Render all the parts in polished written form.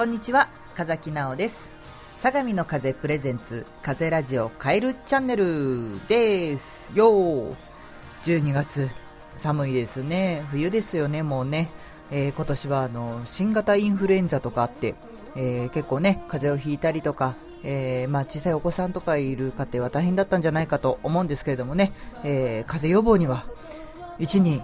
こんにちは、風木直です。相模の風プレゼンツ風ラジオカエルチャンネルですよ。12月、寒いですね。冬ですよね、もうね。今年は新型インフルエンザとかあって、結構ね、風邪をひいたりとか、小さいお子さんとかいる家庭は大変だったんじゃないかと思うんですけれどもね、風邪予防には1に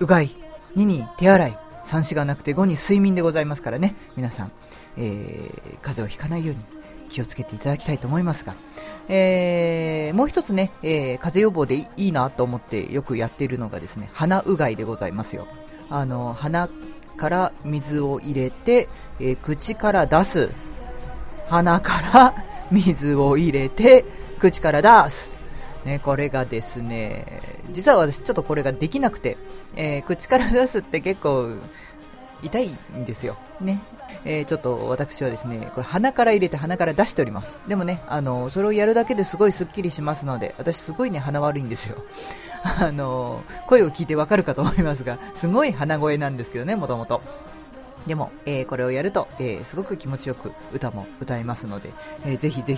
うがい、2に手洗い、3しがなくて5に睡眠でございますからね、皆さん、風邪をひかないように気をつけていただきたいと思いますが、もう一つね、風邪予防でいいなと思ってよくやっているのがですね、鼻うがいでございますよ。鼻から水を入れて、口から出す。鼻から水を入れて口から出す、ね、これがですね、実は私ちょっとこれができなくて、口から出すって結構痛いんですよね。ちょっと私はですね、これ鼻から入れて鼻から出しております。でもね、それをやるだけですごいスッキリしますので、私すごいね、鼻悪いんですよ。声を聞いてわかるかと思いますが、すごい鼻声なんですけどね、もともと。でも、これをやると、すごく気持ちよく歌も歌えますので、ぜひ、チ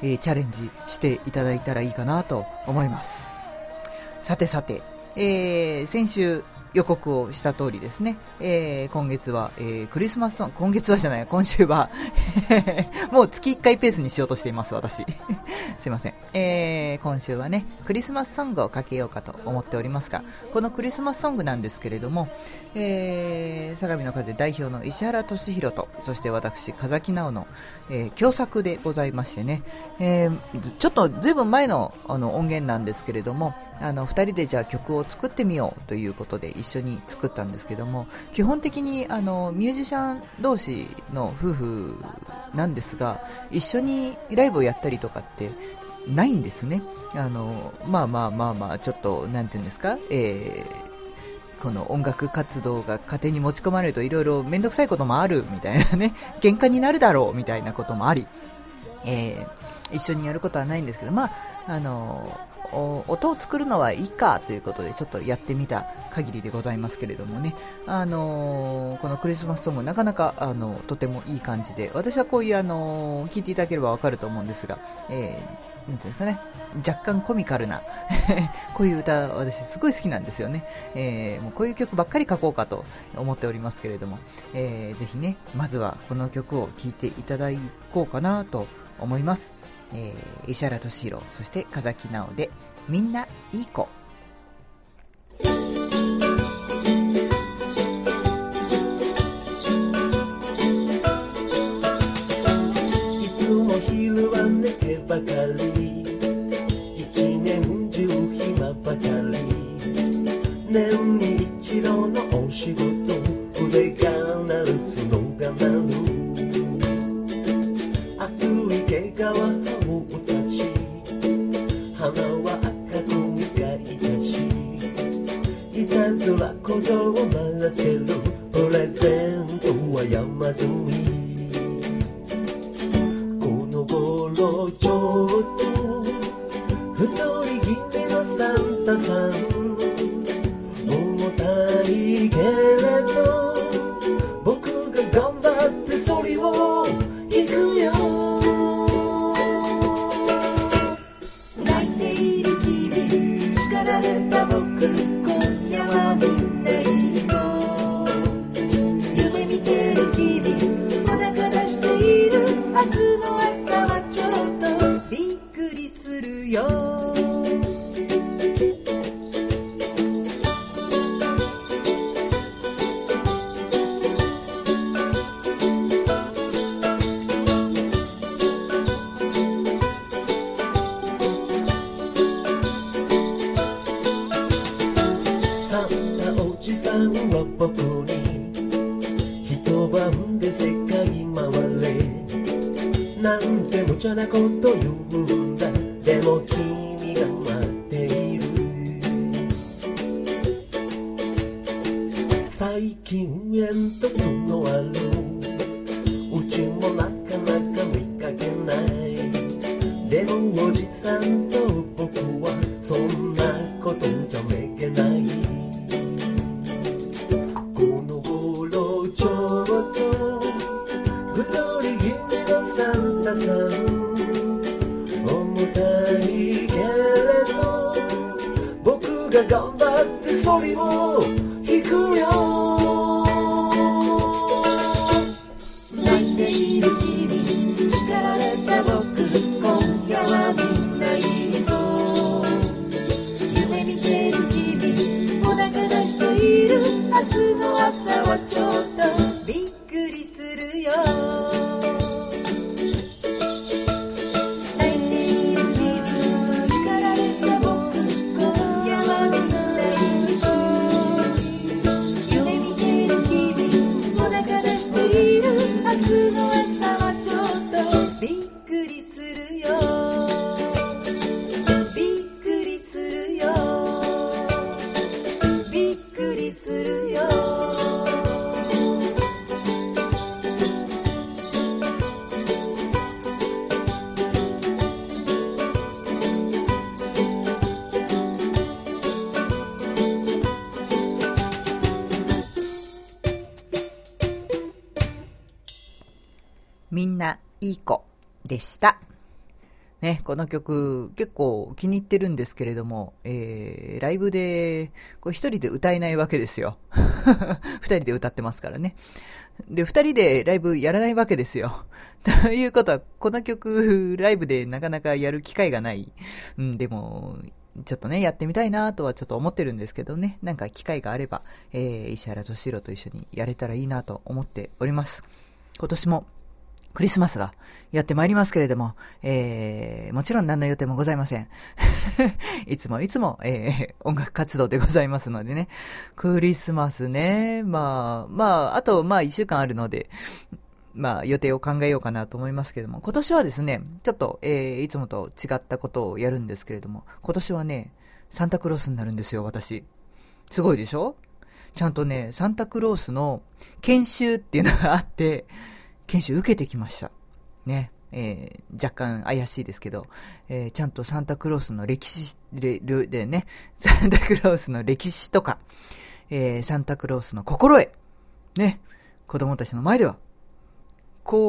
ャレンジしていただいたらいいかなと思います。さて、先週予告をした通りですね、今月は、クリスマスソング、今週はもう月1回ペースにしようとしています私すいません、今週はね、クリスマスソングをかけようかと思っておりますが、このクリスマスソングなんですけれども、相模の風代表の石原俊弘と、そして私風木直の、共作でございましてね、ちょっとずいぶん前の、音源なんですけれども、2人でじゃあ曲を作ってみようということで一緒に作ったんですけども、基本的にミュージシャン同士の夫婦なんですが、一緒にライブをやったりとかってないんですね。まあちょっとなんていうんですか、この音楽活動が家庭に持ち込まれるといろいろ面倒くさいこともあるみたいなね、喧嘩になるだろうみたいなこともあり、一緒にやることはないんですけど、音を作るのはいいかということでちょっとやってみた限りでございますけれどもね、このクリスマスソングなかなかとてもいい感じで、私はこういう聴いていただければわかると思うんですが、なんていうんですかね、若干コミカルなこういう歌私すごい好きなんですよね。もうこういう曲ばっかり書こうかと思っておりますけれども、ぜひね、まずはこの曲を聴いていただこうかなと思います。石原俊弘、そして風木直でみんないい子。いつも昼は寝てばかり、一年中暇ばかり、年に一度のお仕事、腕が鳴る角が鳴る、小僧を回らせるプレゼントは山積み。この頃ちょっと太り気味のサンタさん、重たいけれど僕が頑張ってそれを行くよ。泣いている君、叱られた僕、僕に一晩で世界回れなんて無茶なこと言うんだ、でも君が待っている。最近煙突のあるうちもなかなか見かけない、でもおじさんと僕はそんなことじゃめげない。この頃ちょっと太が頑張ってそりを引くよ。泣いている君、叱られた僕、今夜はみんないいと。夢見てる君、お腹出している明日の朝はちょっとみんないい子でした、ね、この曲結構気に入ってるんですけれども、ライブでこれ一人で歌えないわけですよ二人で歌ってますからね。で、二人でライブやらないわけですよということはこの曲ライブでなかなかやる機会がない、でもちょっとねやってみたいなとはちょっと思ってるんですけどね、なんか機会があれば、石原俊郎と一緒にやれたらいいなと思っております。今年もクリスマスがやってまいりますけれども、もちろん何の予定もございませんいつもいつも、音楽活動でございますのでね。クリスマスね、まああと1週間あるので、予定を考えようかなと思いますけれども、今年はですねちょっと、いつもと違ったことをやるんですけれども、今年はねサンタクロースになるんですよ。私すごいでしょ。ちゃんとねサンタクロースの研修っていうのがあって研修受けてきましたね。若干怪しいですけど、ちゃんとサンタクロースの歴史でね、サンタクロースの歴史とか、サンタクロースの心得ね、子供たちの前ではこ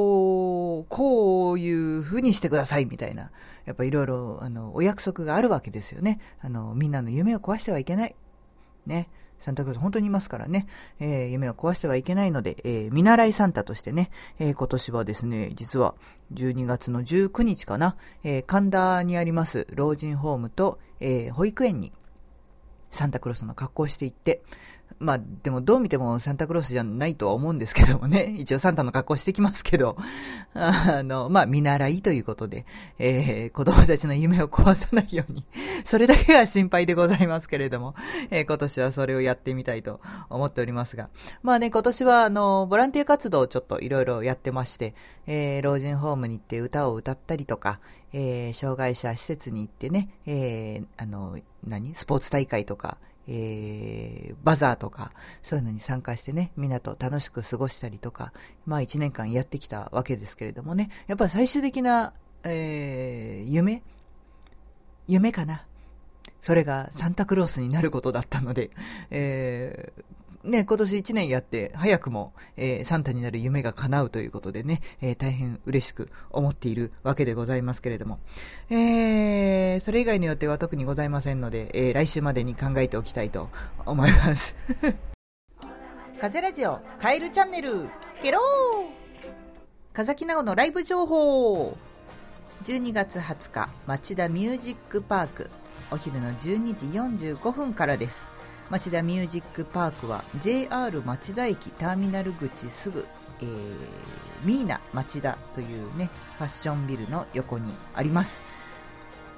ういう風にしてくださいみたいな、やっぱいろいろお約束があるわけですよね。みんなの夢を壊してはいけないね。サンタクロース本当にいますからね、夢を壊してはいけないので、見習いサンタとしてね、今年はですね実は12月の19日かな、神田にあります老人ホームと、保育園にサンタクロースの格好をしていって、でもどう見てもサンタクロースじゃないとは思うんですけどもね、一応サンタの格好してきますけど見習いということで、子供たちの夢を壊さないようにそれだけが心配でございますけれども、今年はそれをやってみたいと思っておりますが、今年はボランティア活動をちょっといろいろやってまして、老人ホームに行って歌を歌ったりとか、障害者施設に行ってね、スポーツ大会とか、バザーとかそういうのに参加してね、みんなと楽しく過ごしたりとか、1年間やってきたわけですけれどもね、やっぱり最終的な、夢かな、それがサンタクロースになることだったので、今年1年やって早くも、サンタになる夢が叶うということでね、大変嬉しく思っているわけでございますけれども、それ以外の予定は特にございませんので、来週までに考えておきたいと思います風ラジオカエルチャンネルケロー風木直のライブ情報。12月20日町田ミュージックパーク、お昼の12時45分からです。町田ミュージックパークは JR 町田駅ターミナル口すぐ、ミーナ町田というねファッションビルの横にあります。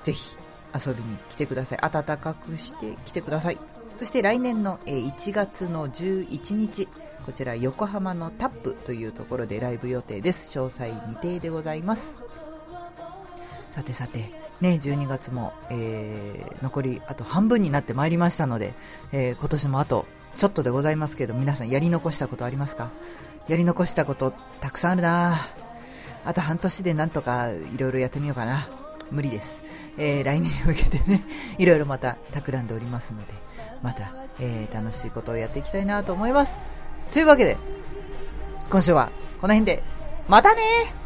ぜひ遊びに来てください。暖かくして来てください。そして来年の1月の11日、こちら横浜のタップというところでライブ予定です。詳細未定でございます。さてさてね、12月も、残りあと半分になってまいりましたので、今年もあとちょっとでございますけど、皆さんやり残したことありますか？やり残したことたくさんあるな。あと半年でなんとかいろいろやってみようかな。無理です、来年に向けてねいろいろまた企んでおりますので、また、楽しいことをやっていきたいなと思います。というわけで今週はこの辺でまたね。